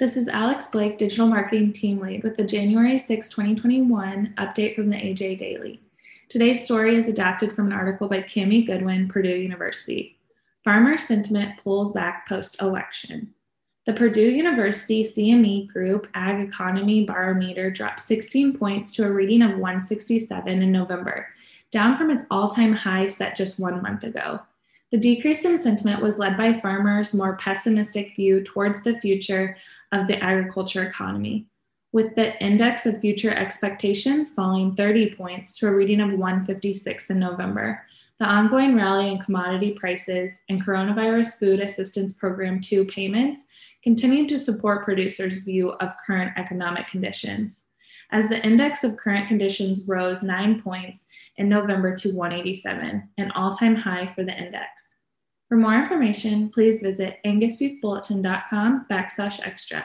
This is Alex Blake, Digital Marketing Team Lead, with the January 6, 2021 update from the AJ Daily. Today's story is adapted from an article by Cami Goodwin, Purdue University. Farmer sentiment pulls back post-election. The Purdue University CME Group Ag Economy Barometer dropped 16 points to a reading of 167 in November, down from its all-time high set just 1 month ago. The decrease in sentiment was led by farmers' more pessimistic view towards the future of the agriculture economy, with the index of future expectations falling 30 points to a reading of 156 in November. The ongoing rally in commodity prices and coronavirus food assistance program 2 payments continued to support producers' view of current economic conditions, as the index of current conditions rose 9 points in November to 187, an all-time high for the index. For more information, please visit angusbeefbulletin.com/extra.